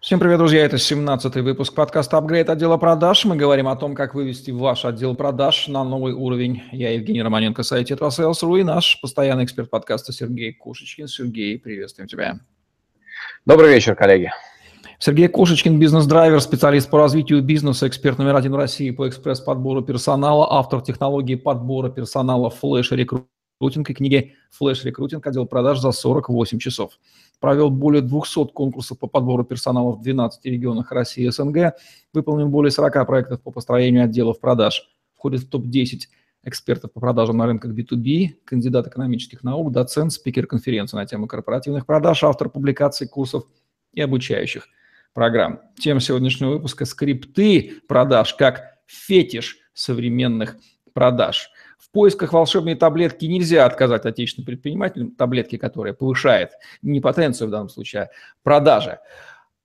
Всем привет, друзья! Это 17-й выпуск подкаста «UPGRADE отдела продаж». Мы говорим о том, как вывести ваш отдел продаж на новый уровень. Я Евгений Романенко, сайт tetrasales.ru, и наш постоянный эксперт подкаста Сергей Кошечкин. Сергей, приветствуем тебя. Добрый вечер, коллеги. Сергей Кошечкин, бизнес-драйвер, специалист по развитию бизнеса, эксперт номер один в России по экспресс-подбору персонала, автор технологии подбора персонала Flash-рекрутинг и книги «Флэш-рекрутинг. Отдел продаж за 48 часов». Провел более 200 конкурсов по подбору персонала в 12 регионах России и СНГ, выполнил более 40 проектов по построению отделов продаж. Входит в топ-10 экспертов по продажам на рынках B2B, кандидат экономических наук, доцент, спикер конференции на тему корпоративных продаж, автор публикаций, курсов и обучающих программ. Тема сегодняшнего выпуска – скрипты продаж как фетиш современных продаж. В поисках волшебной таблетки нельзя отказать отечественным предпринимателям, таблетки, которая повышает не потенцию в данном случае, а продажи.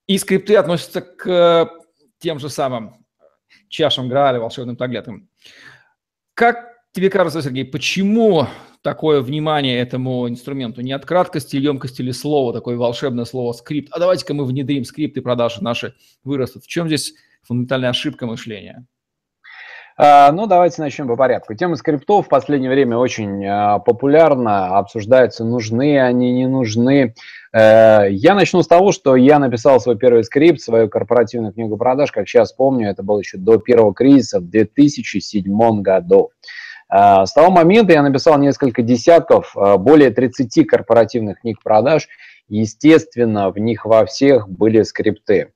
И скрипты относятся к тем же самым чашам Грааля, волшебным таблеткам. Как тебе кажется, Сергей, почему такое внимание этому инструменту? Не от краткости, емкости или слова, такое волшебное слово скрипт. А давайте-ка мы внедрим скрипты, продажи наши вырастут. В чем здесь фундаментальная ошибка мышления? Ну, давайте начнем по порядку. Тема скриптов в последнее время очень популярна, обсуждаются, нужны они, не нужны. Я начну с того, что я написал свой первый скрипт, свою корпоративную книгу продаж, как сейчас помню, это было еще до первого кризиса в 2007 году. С того момента я написал несколько десятков, более 30 корпоративных книг продаж. Естественно, в них во всех были скрипты.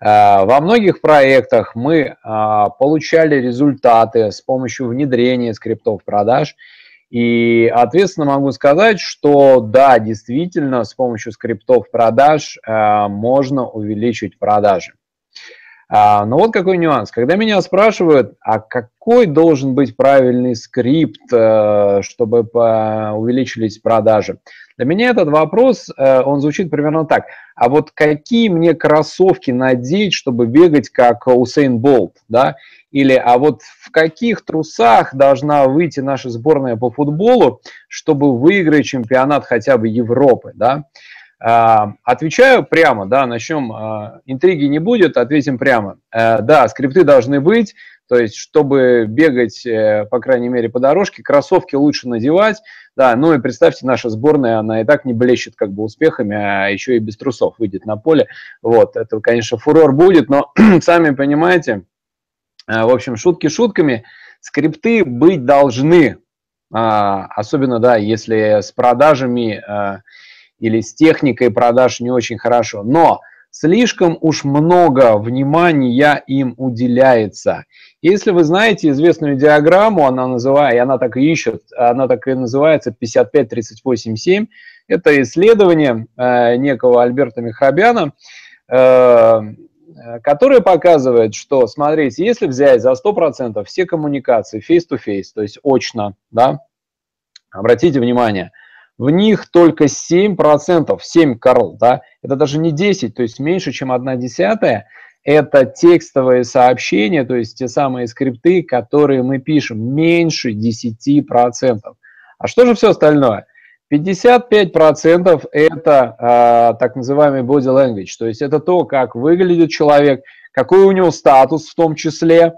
Во многих проектах мы получали результаты с помощью внедрения скриптов продаж. И ответственно могу сказать, что да, действительно, с помощью скриптов продаж можно увеличить продажи. Но вот какой нюанс. Когда меня спрашивают, а какой должен быть правильный скрипт, чтобы увеличились продажи? Для меня этот вопрос, он звучит примерно так. А вот какие мне кроссовки надеть, чтобы бегать как Усейн Болт, да? Или а вот в каких трусах должна выйти наша сборная по футболу, чтобы выиграть чемпионат хотя бы Европы, да? Отвечаю прямо, да, начнем, интриги не будет, ответим прямо. Да, скрипты должны быть, то есть, чтобы бегать, по крайней мере, по дорожке, кроссовки лучше надевать, да, ну и представьте, наша сборная, она и так не блещет как бы успехами, а еще и без трусов выйдет на поле, вот, это, конечно, фурор будет, но сами понимаете, в общем, шутки шутками, скрипты быть должны, особенно, да, если с продажами... или с техникой продаж не очень хорошо. Но слишком уж много внимания им уделяется. Если вы знаете известную диаграмму, она так и называется 55-38-7. Это исследование некого Альберта Михрабяна, которое показывает, что, смотрите, если взять за 100% все коммуникации face-to-face, то есть очно, да, обратите внимание, в них только 7%, 7, Карл, да, это даже не 10, то есть меньше, чем 1/10, это текстовые сообщения, то есть те самые скрипты, которые мы пишем, меньше 10%. А что же все остальное? 55% это так называемый body language, то есть это то, как выглядит человек, какой у него статус в том числе,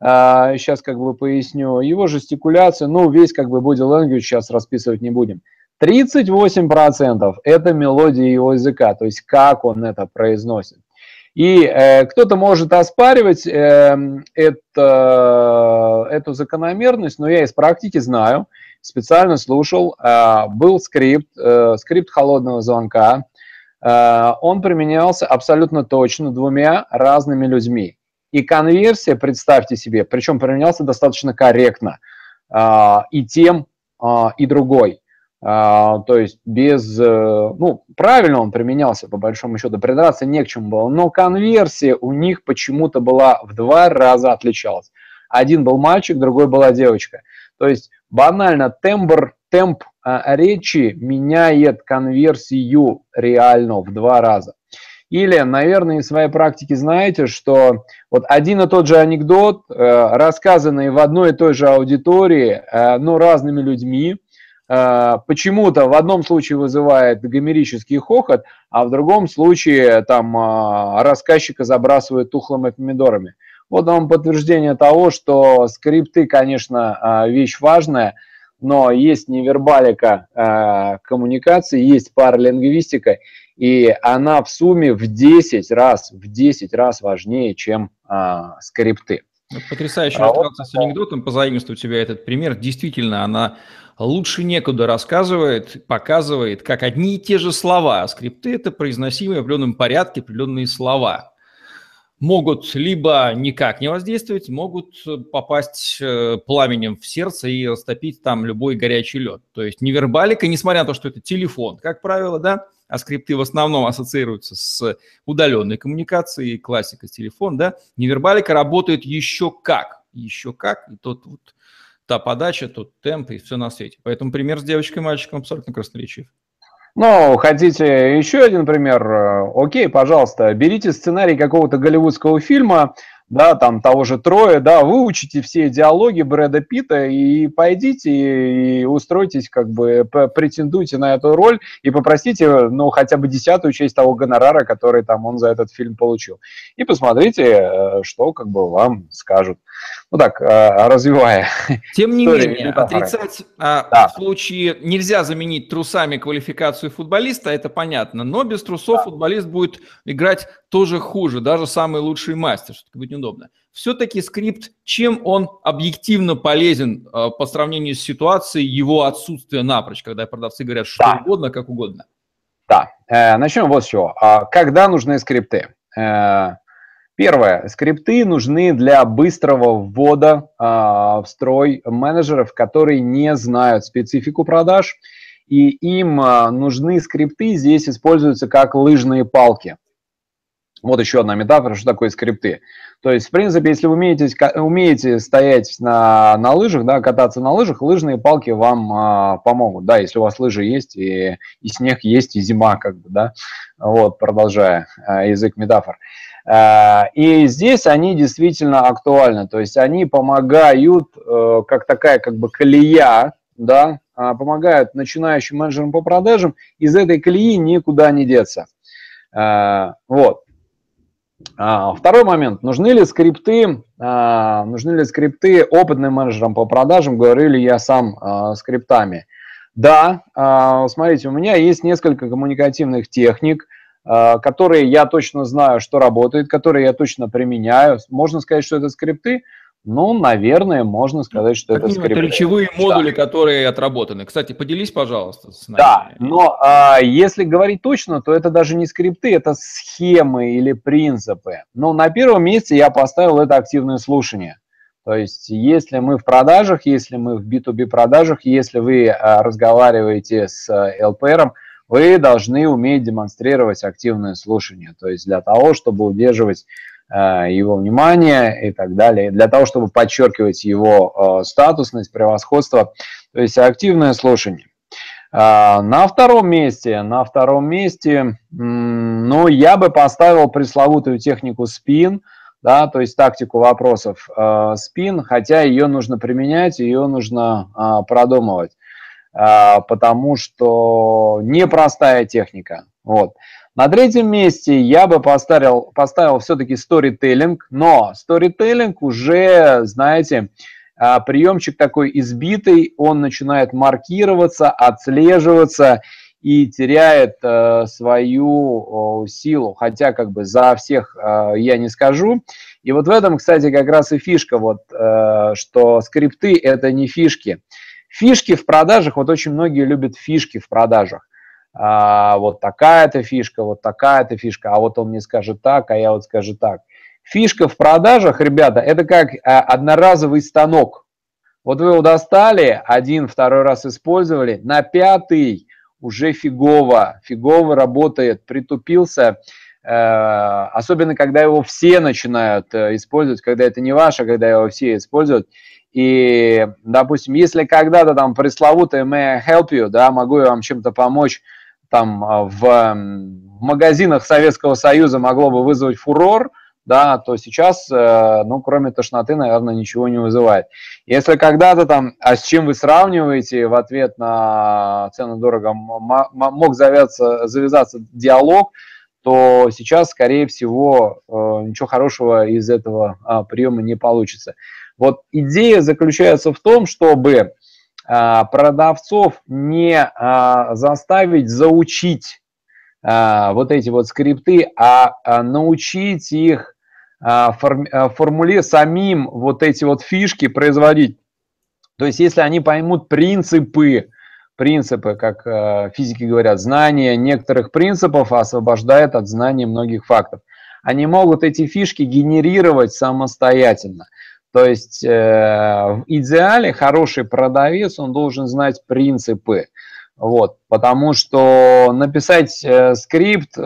сейчас как бы поясню, его жестикуляция, ну весь как бы body language сейчас расписывать не будем. 38% это мелодия его языка, то есть как он это произносит. И кто-то может оспаривать эту закономерность, но я из практики знаю, специально слушал, был скрипт холодного звонка, он применялся абсолютно точно 2 разными людьми. И конверсия, представьте себе, причем применялся достаточно корректно и тем, и другой. То есть без, ну, правильно он применялся, по большому счету, придраться не к чему было, но конверсия у них почему-то была в 2 раза отличалась. Один был мальчик, другой была девочка. То есть банально темп речи меняет конверсию реально в 2 раза. Или, наверное, из своей практики знаете, что вот один и тот же анекдот, рассказанный в одной и той же аудитории, но разными людьми, почему-то в одном случае вызывает гомерический хохот, а в другом случае там рассказчика забрасывает тухлыми помидорами. Вот вам подтверждение того, что скрипты, конечно, вещь важная, но есть невербалика коммуникации, есть паралингвистика, и она в сумме в 10 раз важнее, чем скрипты. Потрясающая ситуация с анекдотом, позаимствую у тебя этот пример. Действительно, она лучше некуда рассказывает, показывает, как одни и те же слова, а скрипты – это произносимые в определенном порядке определенные слова. Могут либо никак не воздействовать, могут попасть пламенем в сердце и растопить там любой горячий лед. То есть невербалика, несмотря на то, что это телефон, как правило, да, а скрипты в основном ассоциируются с удаленной коммуникацией, классика с телефон, да, невербалика работает еще как, и тот вот, та подача, тот темп и все на свете. Поэтому пример с девочкой и мальчиком абсолютно красноречив. Ну, хотите еще один пример? Окей, пожалуйста, берите сценарий какого-то голливудского фильма, да, там того же «Троя», да, выучите все диалоги Брэда Питта и пойдите и устройтесь, как бы претендуйте на эту роль и попросите, ну, хотя бы 10-ую часть того гонорара, который там он за этот фильм получил. И посмотрите, что как бы вам скажут. Ну так, развивая. Тем не менее, отрицать в случае нельзя заменить трусами квалификацию футболиста, это понятно, но без трусов футболист будет играть тоже хуже, даже самый лучший мастер, что-то будет неудобно. Все-таки скрипт, чем он объективно полезен по сравнению с ситуацией его отсутствия напрочь, когда продавцы говорят что угодно, как угодно? Да, начнем вот с чего. Когда нужны скрипты? Первое. Скрипты нужны для быстрого ввода в строй менеджеров, которые не знают специфику продаж, и им нужны скрипты, здесь используются как лыжные палки. Вот еще одна метафора, что такое скрипты. То есть, в принципе, если вы умеете стоять на лыжах, да, кататься на лыжах, лыжные палки вам помогут. Да, если у вас лыжи есть, и снег есть, и зима, как бы, да. Вот, продолжая язык метафор. И здесь они действительно актуальны, то есть они помогают, как такая как бы колея, да, помогают начинающим менеджерам по продажам, из этой колеи никуда не деться. Вот. Второй момент. Нужны ли скрипты опытным менеджерам по продажам, говорили я сам скриптами. Да, смотрите, у меня есть несколько коммуникативных техник, которые я точно знаю, что работает, которые я точно применяю. Можно сказать, что это скрипты? Ну, наверное, можно сказать, что это скрипты. Ключевые модули, которые отработаны. Кстати, поделись, пожалуйста, с нами. Да, но если говорить точно, то это даже не скрипты, это схемы или принципы. Но на первом месте я поставил это активное слушание. То есть, если мы в продажах, если мы в B2B продажах, если вы разговариваете с ЛПРом, вы должны уметь демонстрировать активное слушание, то есть для того, чтобы удерживать его внимание и так далее, для того, чтобы подчеркивать его статусность, превосходство, то есть активное слушание. На втором месте, ну, я бы поставил пресловутую технику спин, да, то есть тактику вопросов спин, хотя ее нужно применять, ее нужно продумывать. Потому что непростая техника. Вот. На третьем месте я бы поставил все-таки сторителлинг, но сторителлинг уже, знаете, приемчик такой избитый, он начинает маркироваться, отслеживаться и теряет свою силу, хотя как бы за всех я не скажу. И вот в этом, кстати, как раз и фишка, вот, что скрипты – это не фишки. Фишки в продажах, вот очень многие любят фишки в продажах. Вот такая-то фишка, вот такая-то фишка, а вот он мне скажет так, а я вот скажу так. Фишка в продажах, ребята, это как одноразовый станок. Вот вы его достали, 1-2 раз использовали, на 5-й уже фигово работает, притупился. Особенно, когда его все начинают использовать, когда это не ваше, когда его все используют. И, допустим, если когда-то там пресловутое «may I help you», да, могу я вам чем-то помочь, там в магазинах Советского Союза могло бы вызвать фурор, да, то сейчас, ну, кроме тошноты, наверное, ничего не вызывает. Если когда-то там, а с чем вы сравниваете, в ответ на цену дорого мог завязаться диалог, то сейчас, скорее всего, ничего хорошего из этого приема не получится. Вот идея заключается в том, чтобы продавцов не заставить заучить вот эти вот скрипты, а научить их самим вот эти вот фишки производить. То есть если они поймут принципы, как физики говорят, знание некоторых принципов освобождает от знания многих фактов. Они могут эти фишки генерировать самостоятельно. То есть в идеале хороший продавец, он должен знать принципы. Вот, потому что написать скрипт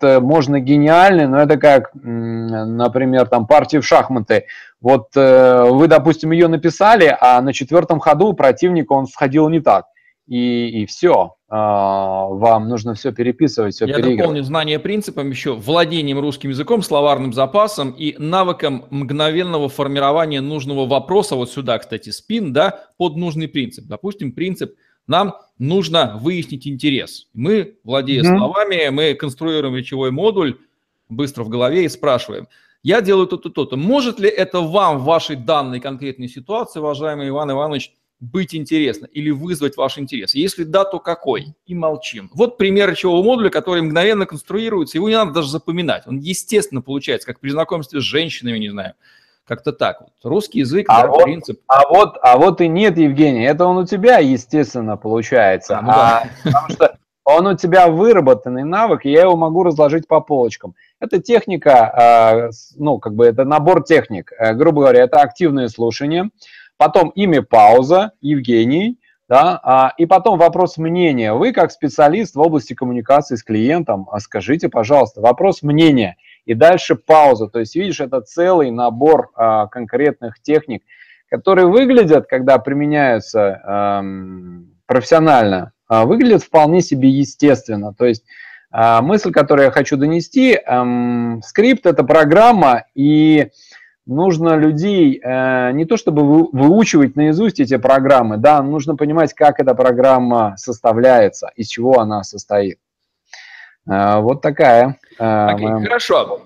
можно гениальный, но это как, например, там партия в шахматы. Вот вы, допустим, ее написали, а на четвертом ходу у противника он сходил не так. И все. Вам нужно все переписывать, все переигрывать. Я дополню знание принципом еще владением русским языком, словарным запасом и навыком мгновенного формирования нужного вопроса. Вот сюда, кстати, спин, да, под нужный принцип. Допустим, принцип «нам нужно выяснить интерес». Мы, владея словами, мы конструируем речевой модуль быстро в голове и спрашиваем: «Я делаю то-то, то-то». Может ли это вам в вашей данной конкретной ситуации, уважаемый Иван Иванович, быть интересно или вызвать ваш интерес? Если да, то какой? И молчим. Вот пример речевого модуля, который мгновенно конструируется, его не надо даже запоминать. Он естественно получается, как при знакомстве с женщинами, не знаю, как-то так. Вот. Русский язык, да, вот, принцип. А вот и нет, Евгений, это он у тебя естественно получается. Потому что он у тебя выработанный навык, и я его могу разложить по полочкам. Это техника, ну, как бы это набор техник. Грубо говоря, это активное слушание. Потом имя, пауза, Евгений, да, и потом вопрос мнения. Вы, как специалист в области коммуникации с клиентом, скажите, пожалуйста, вопрос мнения. И дальше пауза. То есть, видишь, это целый набор конкретных техник, которые выглядят, когда применяются профессионально, выглядят вполне себе естественно. То есть мысль, которую я хочу донести, скрипт – это программа, и нужно людей не то чтобы выучивать наизусть эти программы, да, нужно понимать, как эта программа составляется, из чего она состоит. Вот такая. Хорошо.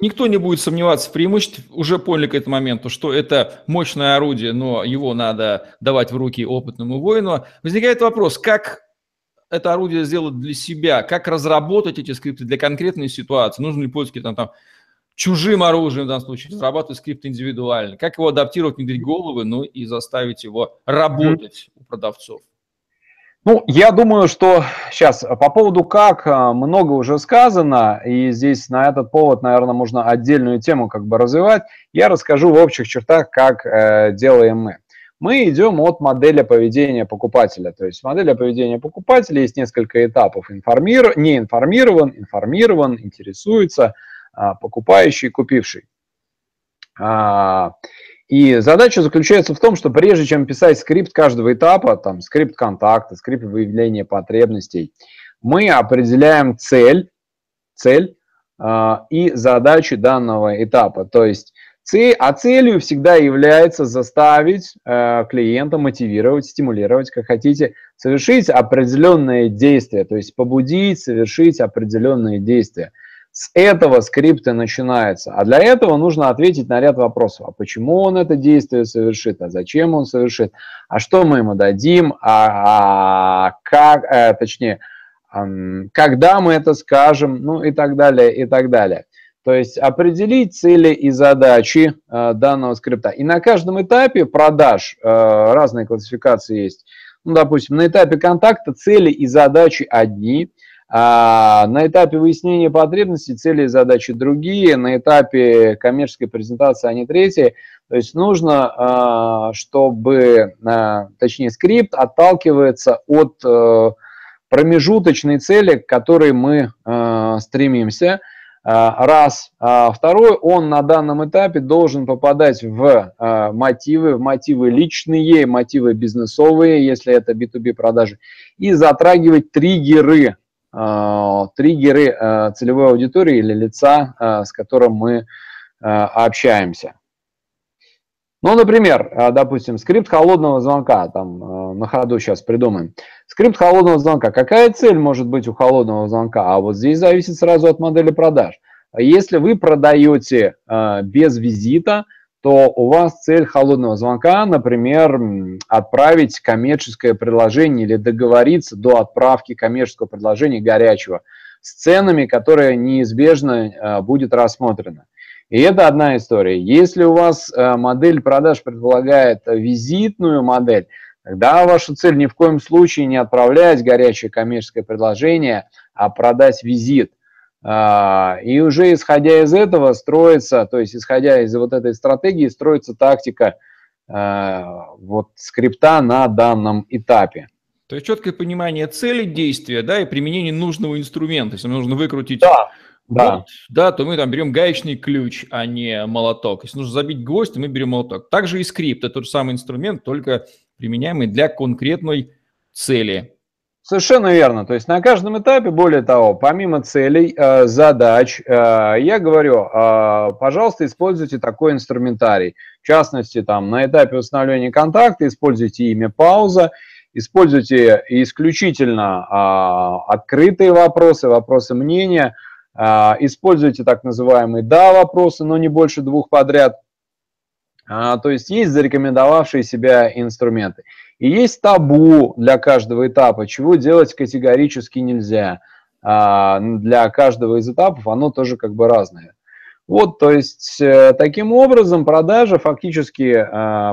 Никто не будет сомневаться в преимуществе, уже поняли к этому моменту, что это мощное орудие, но его надо давать в руки опытному воину. Возникает вопрос, как это орудие сделать для себя, как разработать эти скрипты для конкретной ситуации, нужно ли пользоваться там чужим оружием в данном случае, разрабатывать скрипт индивидуально. Как его адаптировать, внедрить головы, ну и заставить его работать у продавцов? Ну, я думаю, что сейчас по поводу «как» много уже сказано, и здесь на этот повод, наверное, можно отдельную тему как бы развивать. Я расскажу в общих чертах, как делаем мы. Мы идем от модели поведения покупателя. То есть в модели поведения покупателя есть несколько этапов. Не информирован, информирован, интересуется, покупающий, купивший. И задача заключается в том, что прежде чем писать скрипт каждого этапа, там скрипт контакта, скрипт выявления потребностей, мы определяем цель и задачи данного этапа. То есть целью всегда является заставить клиента, мотивировать, стимулировать, как хотите, совершить определенные действия, то есть побудить, совершить определенные действия. С этого скрипта начинается. А для этого нужно ответить на ряд вопросов. А почему он это действие совершит? А зачем он совершит? А что мы ему дадим? Когда мы это скажем? Ну и так далее, и так далее. То есть определить цели и задачи данного скрипта. И на каждом этапе продаж разные классификации есть. Ну, допустим, на этапе контакта цели и задачи одни. На этапе выяснения потребностей цели и задачи другие, на этапе коммерческой презентации они третьи. То есть нужно, чтобы, точнее, скрипт отталкивается от промежуточной цели, к которой мы стремимся. Раз. Второй, он на данном этапе должен попадать в мотивы личные, мотивы бизнесовые, если это B2B продажи, и затрагивать триггеры триггеры целевой аудитории или лица, с которым мы общаемся. Ну, например, допустим, скрипт холодного звонка, там на ходу сейчас придумаем. Скрипт холодного звонка. Какая цель может быть у холодного звонка? А вот здесь зависит сразу от модели продаж. Если вы продаете без визита, то у вас цель холодного звонка, например, отправить коммерческое предложение или договориться до отправки коммерческого предложения горячего с ценами, которые неизбежно будет рассмотрено. И это одна история. Если у вас модель продаж предполагает визитную модель, тогда ваша цель ни в коем случае не отправлять горячее коммерческое предложение, а продать визит. И уже исходя из этого строится, то есть исходя из вот этой стратегии, строится тактика вот скрипта на данном этапе. То есть четкое понимание цели действия, да, и применение нужного инструмента. Если нужно выкрутить... Да. Да. Да, то мы там берем гаечный ключ, а не молоток. Если нужно забить гвоздь, то мы берем молоток. Также и скрипт – это тот же самый инструмент, только применяемый для конкретной цели. Совершенно верно. То есть на каждом этапе, более того, помимо целей, задач, я говорю, пожалуйста, используйте такой инструментарий. В частности, там на этапе установления контакта используйте имя «пауза», используйте исключительно открытые вопросы, вопросы мнения, используйте так называемые «да-вопросы», но не больше двух подряд. То есть есть зарекомендовавшие себя инструменты. И есть табу для каждого этапа, чего делать категорически нельзя. Для каждого из этапов оно тоже как бы разное. Вот, то есть таким образом продажа фактически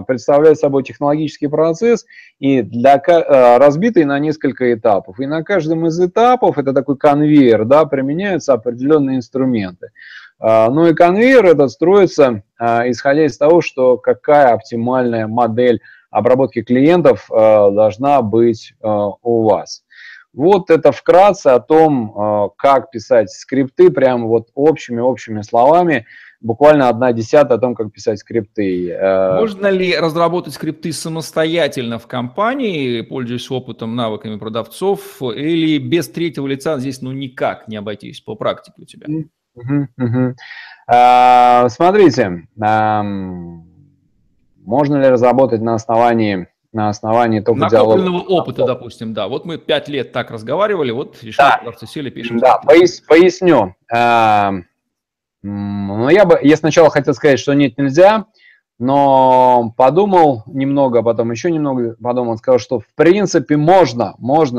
представляет собой технологический процесс, и разбитый на несколько этапов. И на каждом из этапов, это такой конвейер, да, применяются определенные инструменты. Ну и конвейер этот строится, исходя из того, что какая оптимальная модель обработки клиентов должна быть у вас. Вот это вкратце о том, как писать скрипты, прямо вот общими-общими словами, буквально 1/10 о том, как писать скрипты. Можно ли разработать скрипты самостоятельно в компании, пользуясь опытом, навыками продавцов, или без третьего лица здесь ну никак не обойтись по практике у тебя? Смотрите, можно ли разработать на основании только диалога. Накопленного опыта, допустим, да. Вот мы 5 лет так разговаривали, вот решили, просто сели, пишем. Да, поясню. Ну, я сначала хотел сказать, что нет, нельзя, но подумал немного, потом еще немного подумал, сказал, что в принципе можно,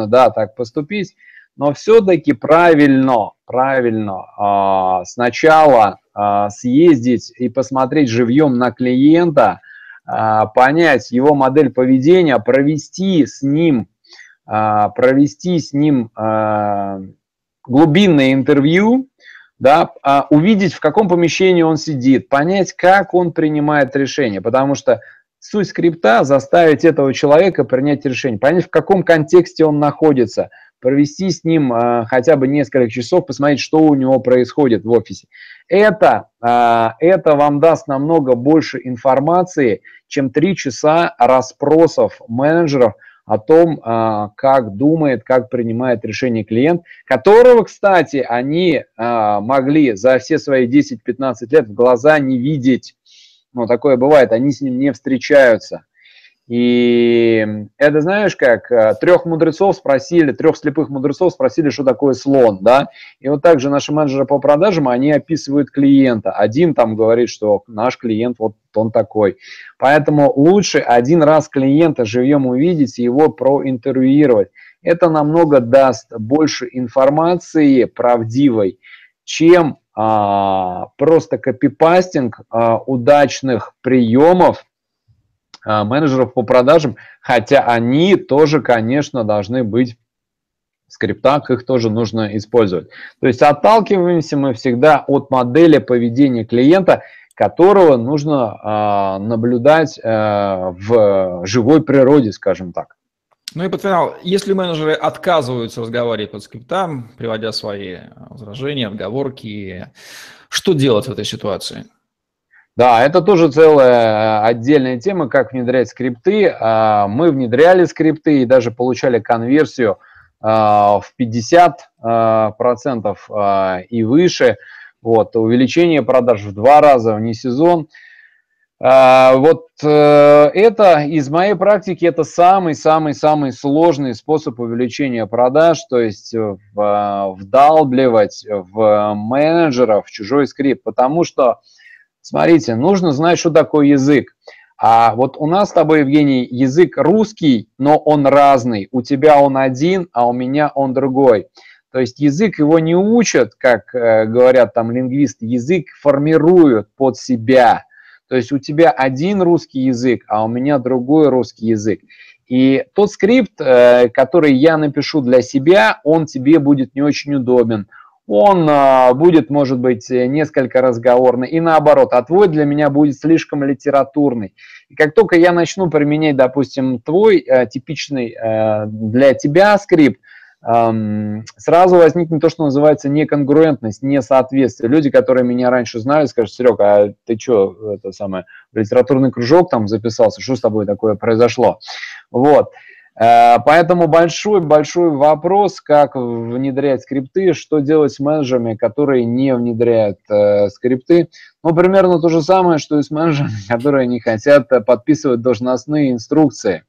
да, так поступить, но все-таки правильно сначала съездить и посмотреть живьем на клиента, понять его модель поведения, провести с ним глубинное интервью, да, увидеть, в каком помещении он сидит, понять, как он принимает решение, потому что суть скрипта – заставить этого человека принять решение, понять, в каком контексте он находится, провести с ним хотя бы несколько часов, посмотреть, что у него происходит в офисе. Это вам даст намного больше информации, чем 3 часа расспросов менеджеров о том, как думает, как принимает решение клиент, которого, кстати, они могли за все свои 10-15 лет в глаза не видеть. Ну, такое бывает, они с ним не встречаются. И это, знаешь, как 3 слепых мудрецов спросили, что такое слон, да, и вот также наши менеджеры по продажам, они описывают клиента, один там говорит, что наш клиент, вот он такой, поэтому лучше один раз клиента живьем увидеть и его проинтервьюировать, это намного даст больше информации правдивой, чем просто копипастинг удачных приемов менеджеров по продажам, хотя они тоже, конечно, должны быть в скриптах, их тоже нужно использовать. То есть отталкиваемся мы всегда от модели поведения клиента, которого нужно наблюдать в живой природе, скажем так. Ну и под финал, если менеджеры отказываются разговаривать под скриптом, приводя свои возражения, отговорки, что делать в этой ситуации? Да, это тоже целая отдельная тема, как внедрять скрипты. Мы внедряли скрипты и даже получали конверсию в 50% и выше, вот, увеличение продаж в 2 раза вне сезон. Вот это из моей практики это самый-самый-самый сложный способ увеличения продаж, то есть вдалбливать в менеджеров чужой скрипт, потому что, смотрите, нужно знать, что такое язык. А вот у нас с тобой, Евгений, язык русский, но он разный. У тебя он один, а у меня он другой. То есть язык его не учат, как говорят там лингвисты, язык формируют под себя. То есть у тебя один русский язык, а у меня другой русский язык. И тот скрипт, который я напишу для себя, он тебе будет не очень удобен. Он будет, может быть, несколько разговорный. И наоборот, а твой для меня будет слишком литературный. И как только я начну применять, допустим, твой типичный для тебя скрипт, сразу возникнет то, что называется неконгруентность, несоответствие. Люди, которые меня раньше знали, скажут: Серега, а ты что, это самое, в литературный кружок там записался, что с тобой такое произошло? Вот. Поэтому большой-большой вопрос, как внедрять скрипты, что делать с менеджерами, которые не внедряют скрипты. Ну, примерно то же самое, что и с менеджерами, которые не хотят подписывать должностные инструкции.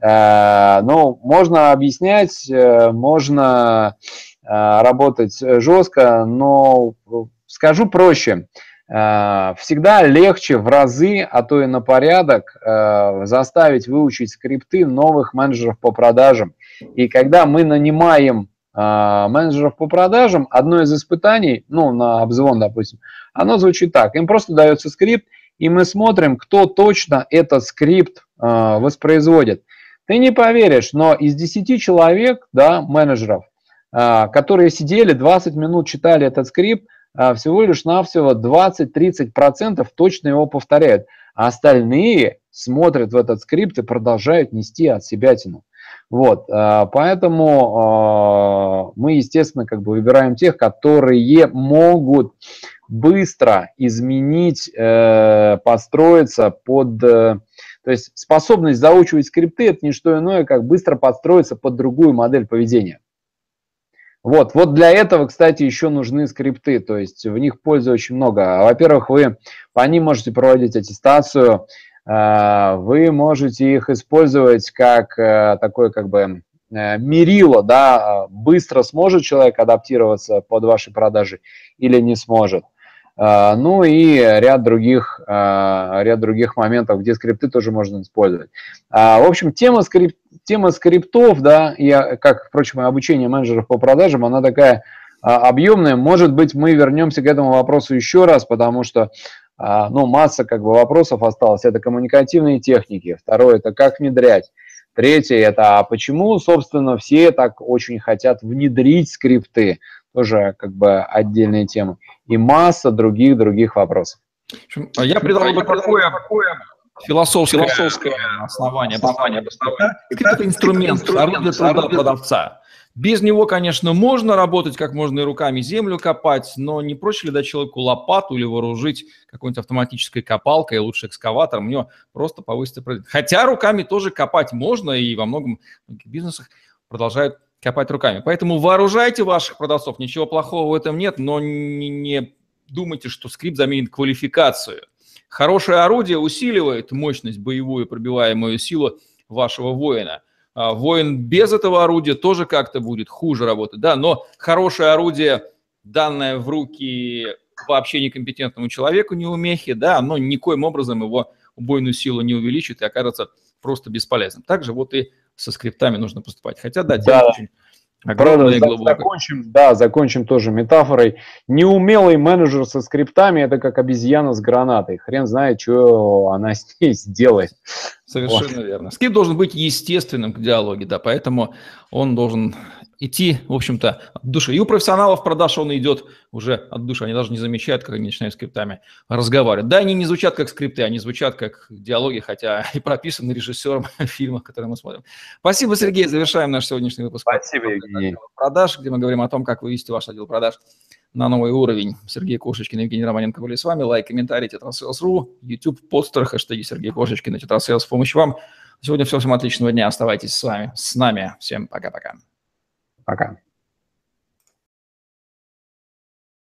Ну, можно объяснять, можно работать жестко, но скажу проще. Всегда легче в разы, а то и на порядок, заставить выучить скрипты новых менеджеров по продажам. И когда мы нанимаем менеджеров по продажам, одно из испытаний, ну, на обзвон, допустим, оно звучит так. Им просто дается скрипт, и мы смотрим, кто точно этот скрипт воспроизводит. Ты не поверишь, но из 10 человек, да, менеджеров, которые сидели 20 минут, читали этот скрипт, всего лишь навсего 20-30% точно его повторяют, а остальные смотрят в этот скрипт и продолжают нести от себя тяну. Вот, поэтому мы, естественно, как бы выбираем тех, которые могут быстро изменить, подстроиться под... То есть способность заучивать скрипты – это не что иное, как быстро подстроиться под другую модель поведения. Вот для этого, кстати, еще нужны скрипты, то есть в них пользы очень много. Во-первых, вы по ним можете проводить аттестацию, вы можете их использовать как такое как бы мерило, да, быстро сможет человек адаптироваться под ваши продажи или не сможет. Ну и ряд других моментов, где скрипты тоже можно использовать. В общем, тема скриптов, да, как, впрочем, и обучение менеджеров по продажам, она такая объемная. Может быть, мы вернемся к этому вопросу еще раз, потому что, ну, масса как бы вопросов осталось. Это коммуникативные техники, второе – это как внедрять, третье – это почему, собственно, все так очень хотят внедрить скрипты. Тоже как бы отдельные темы. И масса других вопросов. Я предлагаю такое философское основание. Это инструмент, орудие труда продавца. Без него, конечно, можно работать, как можно и руками землю копать, но не проще ли дать человеку лопату или вооружить какой-нибудь автоматической копалкой, лучше экскаватором, у него просто повысится производительность. Хотя руками тоже копать можно, и во многих бизнесах продолжают копать руками. Поэтому вооружайте ваших продавцов, ничего плохого в этом нет, но не думайте, что скрипт заменит квалификацию. Хорошее орудие усиливает мощность, боевую пробиваемую силу вашего воина. Воин без этого орудия тоже как-то будет хуже работать, да, но хорошее орудие, данное в руки вообще некомпетентному человеку, неумехе, да, оно никоим образом его убойную силу не увеличит и окажется просто бесполезным. Также вот и со скриптами нужно поступать. Хотя, да, тема очень огромная и глубокая. Закончим тоже метафорой. Неумелый менеджер со скриптами – это как обезьяна с гранатой. Хрен знает, что она с ней сделает. Совершенно верно. Скрипт должен быть естественным к диалоге, да, поэтому он должен идти, в общем-то, от души. И у профессионалов продаж он идет уже от души. Они даже не замечают, как они начинают скриптами разговаривать. Да, они не звучат как скрипты, они звучат как диалоги, хотя и прописаны режиссером фильма, который мы смотрим. Спасибо, Сергей. Завершаем наш сегодняшний выпуск. Спасибо, Евгений. Продаж, где мы говорим о том, как вывести ваш отдел продаж на новый уровень. Сергей Кошечкин и Евгений Романенко были с вами. Лайк, комментарий, tetrasales.ru, YouTube, постер, хэштеги Сергей Кошечкин и tetrasales. С помощью вам. Сегодня всем отличного дня. Оставайтесь с нами. Всем пока-пока. Пока.